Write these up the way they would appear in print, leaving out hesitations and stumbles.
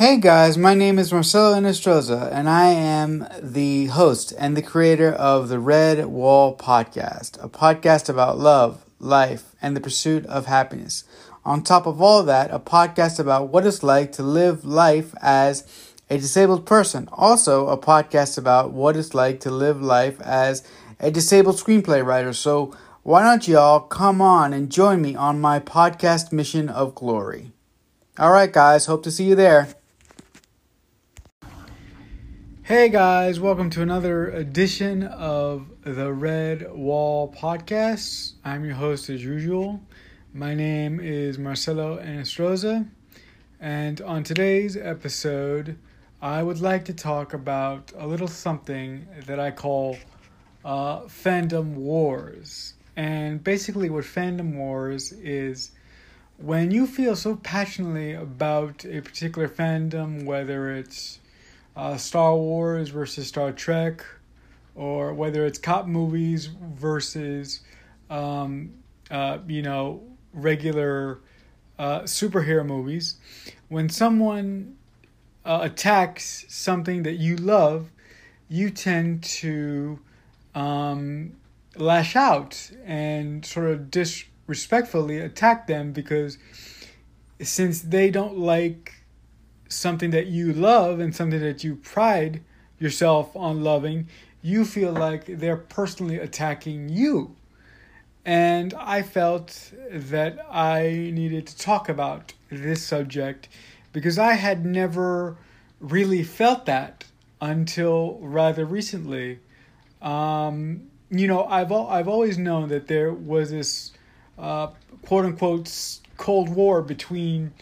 Hey guys, my name is Marcelo Inostroza, and I am the host and the creator of the Red Wall Podcast, a podcast about love, life, and the pursuit of happiness. On top of all that, a podcast about what it's like to live life as a disabled person. Also, a podcast about what it's like to live life as a disabled screenplay writer. So why don't y'all come on and join me on my podcast mission of glory. All right, guys. Hope to see you there. Hey, guys. Welcome to another edition of the Red Wall Podcast. I'm your host as usual. My name is Marcelo Inostroza. And on today's episode, I would like to talk about a little something that I call fandom wars. And basically what fandom wars is when you feel so passionately about a particular fandom, whether it's Star Wars versus Star Trek, or whether it's cop movies versus, regular superhero movies. When someone attacks something that you love, you tend to lash out and sort of disrespectfully attack them, because since they don't like something that you love and something that you pride yourself on loving, you feel like they're personally attacking you. And I felt that I needed to talk about this subject because I had never really felt that until rather recently. I've always known that there was this quote-unquote Cold War between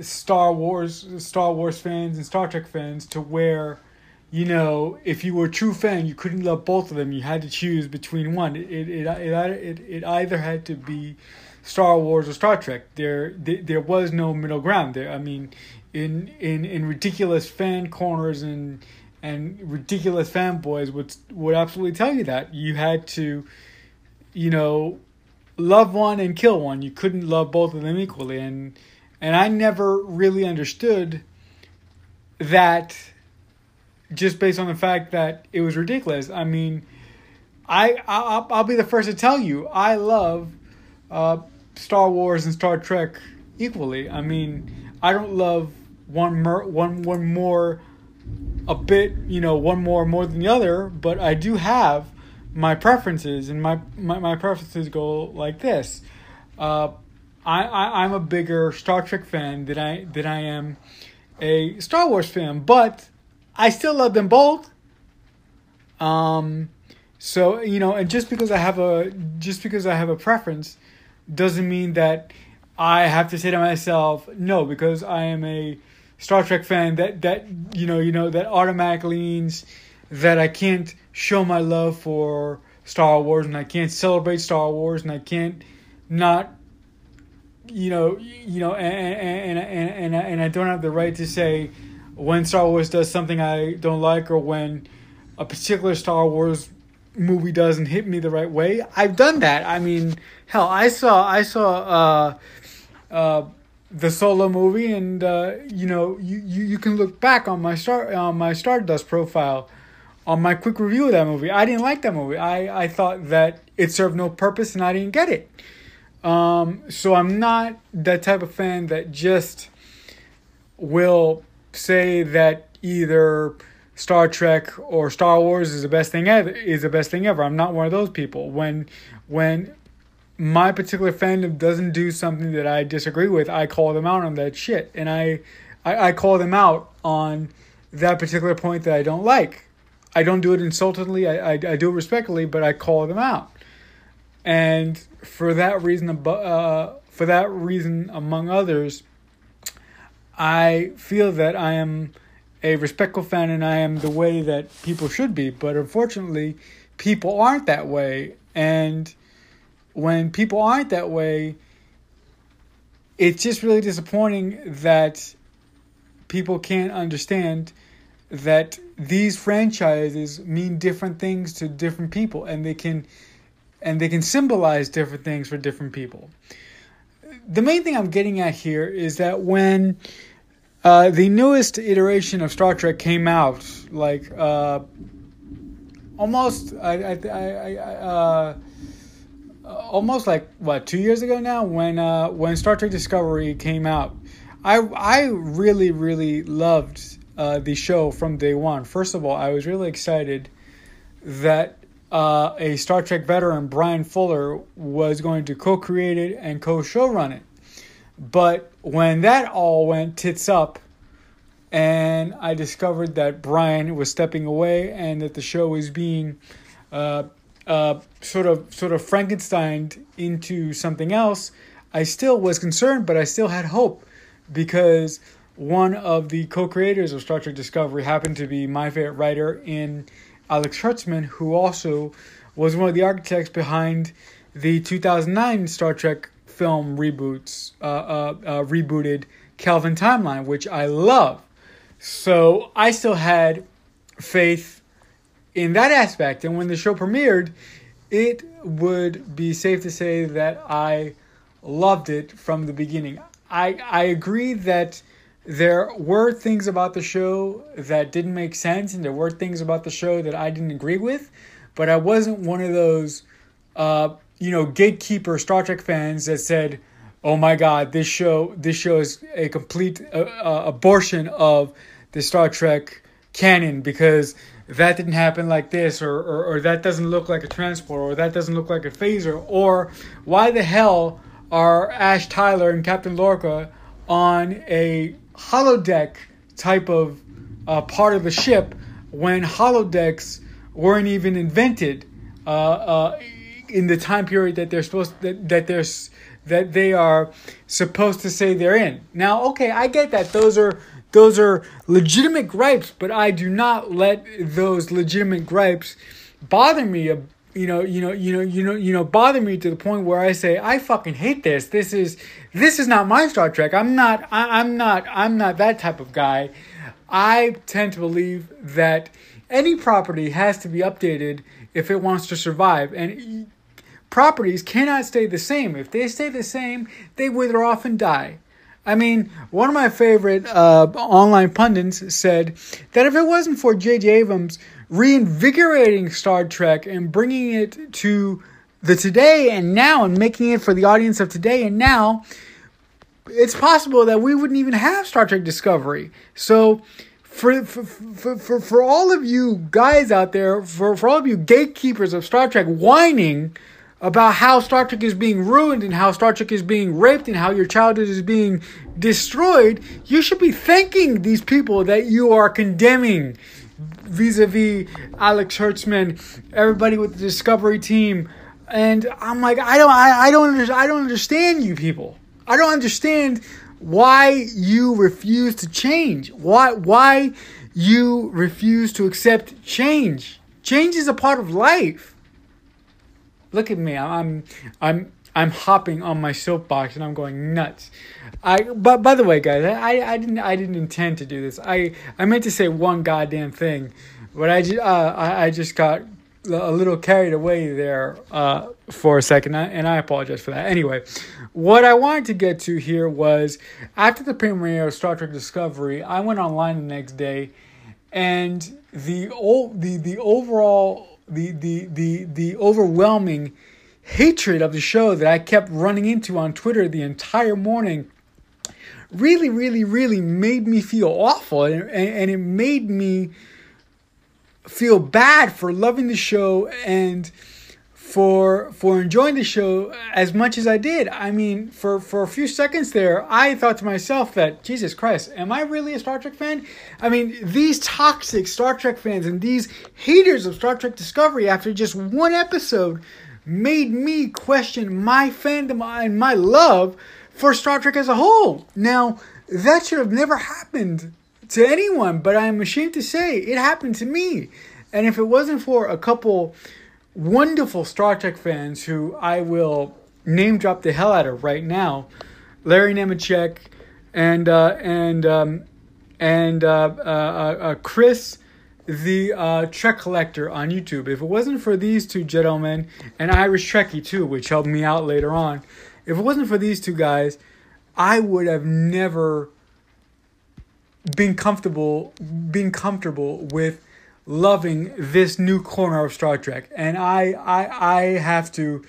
Star Wars fans and Star Trek fans, to where, if you were a true fan, you couldn't love both of them. You had to choose between one. It either had to be Star Wars or Star Trek. There was no middle ground there. I mean, in ridiculous fan corners and ridiculous fanboys would absolutely tell you that you had to, love one and kill one. You couldn't love both of them equally. And I never really understood that, just based on the fact that it was ridiculous. I mean, I'll be the first to tell you, I love Star Wars and Star Trek equally. I mean, I don't love one more a bit, one more than the other, but I do have my preferences, and my preferences go like this. I'm a bigger Star Trek fan than I am a Star Wars fan, but I still love them both. And just because I have a preference doesn't mean that I have to say to myself, no, because I am a Star Trek fan, that automatically means that I can't show my love for Star Wars, and I can't celebrate Star Wars, and I can't not, and I don't have the right to say when Star Wars does something I don't like, or when a particular Star Wars movie doesn't hit me the right way. I've done that. I mean, hell, I saw the Solo movie, and you can look back on my Stardust profile, on my quick review of that movie. I didn't like that movie. I thought that it served no purpose, and I didn't get it. So I'm not that type of fan that just will say that either Star Trek or Star Wars is the best thing ever. I'm not one of those people. When my particular fandom doesn't do something that I disagree with, I call them out on that shit. And I call them out on that particular point that I don't like. I don't do it insultingly. I do it respectfully, but I call them out. And for that reason, among others, I feel that I am a respectful fan, and I am the way that people should be. But unfortunately, people aren't that way. And when people aren't that way, it's just really disappointing that people can't understand that these franchises mean different things to different people, and they can symbolize different things for different people. The main thing I'm getting at here is that when The newest iteration of Star Trek came out like almost like what, 2 years ago now, when Star Trek Discovery came out. I really loved the show from day one. First of all, I was really excited that a Star Trek veteran, Brian Fuller, was going to co-create it and co-showrun it. But when that all went tits up, and I discovered that Brian was stepping away and that the show was being sort of Frankensteined into something else, I still was concerned, but I still had hope, because one of the co-creators of Star Trek Discovery happened to be my favorite writer in Alex Hertzman, who also was one of the architects behind the 2009 Star Trek film rebooted Kelvin Timeline, which I love. So I still had faith in that aspect. And when the show premiered, it would be safe to say that I loved it from the beginning. I agree that there were things about the show that didn't make sense, and there were things about the show that I didn't agree with, but I wasn't one of those gatekeeper Star Trek fans that said, "Oh my God, this show is a complete abortion of the Star Trek canon because that didn't happen like this, or that doesn't look like a transporter, or that doesn't look like a phaser, or why the hell are Ash Tyler and Captain Lorca on a holodeck type of part of the ship when holodecks weren't even invented in the time period that they're supposed to say they're in." Now, okay, I get that those are legitimate gripes, but I do not let those legitimate gripes bother me. Bother me to the point where I say, I fucking hate this. This is not my Star Trek. I'm not that type of guy. I tend to believe that any property has to be updated if it wants to survive, and properties cannot stay the same. If they stay the same, they wither off and die. I mean, one of my favorite online pundits said that if it wasn't for JJ Abrams reinvigorating Star Trek and bringing it to the today and now and making it for the audience of today and now, it's possible that we wouldn't even have Star Trek Discovery. So for all of you guys out there, for all of you gatekeepers of Star Trek whining about how Star Trek is being ruined and how Star Trek is being raped and how your childhood is being destroyed, you should be thanking these people that you are condemning, vis-a-vis Alex Hertzman, everybody with the Discovery team. And I'm like, I don't understand you people. I don't understand why you refuse to change. Why you refuse to accept change. Change is a part of life. Look at me. I'm hopping on my soapbox and I'm going nuts. But by the way, guys, I didn't intend to do this. I meant to say one goddamn thing, but I just got a little carried away there for a second, and I apologize for that. Anyway, what I wanted to get to here was, after the premiere of Star Trek Discovery, I went online the next day, and the overwhelming hatred of the show that I kept running into on Twitter the entire morning really made me feel awful, and it made me feel bad for loving the show and for enjoying the show as much as I did. I mean, for a few seconds there, I thought to myself that, Jesus Christ, am I really a Star Trek fan? I mean, these toxic Star Trek fans and these haters of Star Trek Discovery after just one episode made me question my fandom and my love for Star Trek as a whole. Now, that should have never happened to anyone, but I'm ashamed to say it happened to me. And if it wasn't for a couple wonderful Star Trek fans who I will name drop the hell out of right now, Larry Nemechek and Chris, the Trek Collector on YouTube. If it wasn't for these two gentlemen, and Irish Trekkie too, which helped me out later on, if it wasn't for these two guys, I would have never being comfortable with loving this new corner of Star Trek. And I have to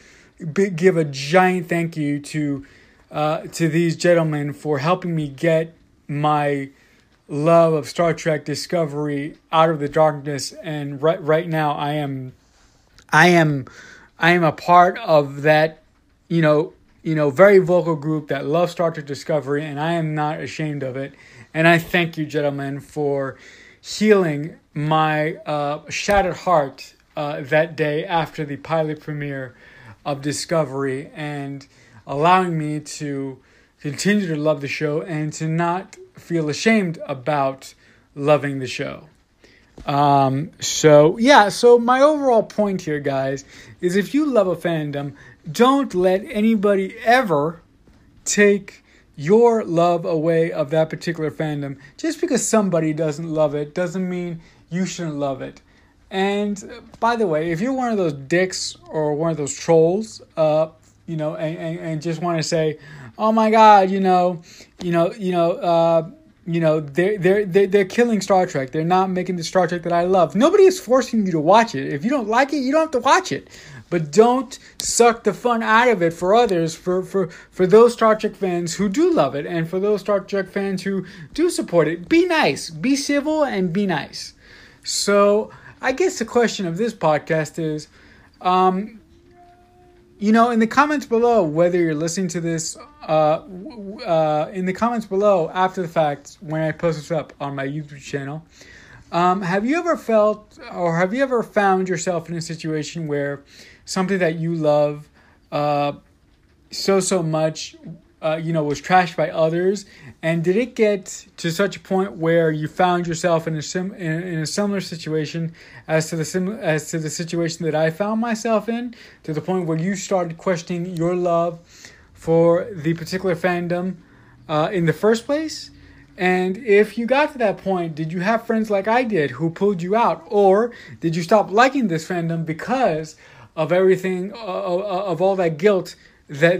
give a giant thank you to these gentlemen for helping me get my love of Star Trek Discovery out of the darkness. And right now I am a part of that, very vocal group that loves Star Trek Discovery, and I am not ashamed of it. And I thank you, gentlemen, for healing my shattered heart that day after the pilot premiere of Discovery, and allowing me to continue to love the show and to not feel ashamed about loving the show. So my overall point here, guys, is if you love a fandom, don't let anybody ever take your love away of that particular fandom. Just because somebody doesn't love it doesn't mean you shouldn't love it. And by the way, if you're one of those dicks or one of those trolls, and just want to say, oh my God, they're killing Star Trek. They're not making the Star Trek that I love. Nobody is forcing you to watch it. If you don't like it, you don't have to watch it. But don't suck the fun out of it for others, for those Star Trek fans who do love it, and for those Star Trek fans who do support it. Be nice. Be civil and be nice. So I guess the question of this podcast is, in the comments below, whether you're listening to this, in the comments below after the fact, when I post this up on my YouTube channel, have you ever felt, or have you ever found yourself in a situation where something that you love so much, was trashed by others? And did it get to such a point where you found yourself in a similar situation as to the situation that I found myself in, to the point where you started questioning your love for the particular fandom in the first place? And if you got to that point, did you have friends like I did who pulled you out, or did you stop liking this fandom because of everything, of all that guilt of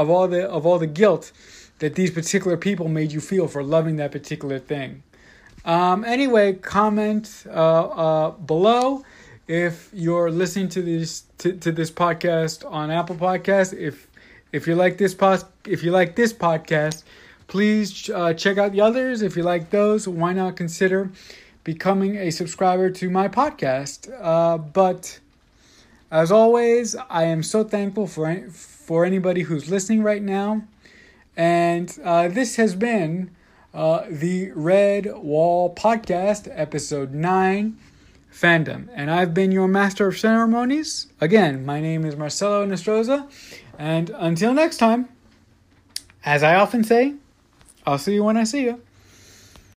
all the guilt that these particular people made you feel for loving that particular thing? Anyway, comment below if you're listening to this to this podcast on Apple Podcasts. If you like this podcast, please check out the others. If you like those, why not consider becoming a subscriber to my podcast? But as always, I am so thankful for anybody who's listening right now. And this has been the Red Wall Podcast, Episode 9, Fandom. And I've been your Master of Ceremonies. Again, my name is Marcelo Inostroza. And until next time, as I often say, I'll see you when I see you.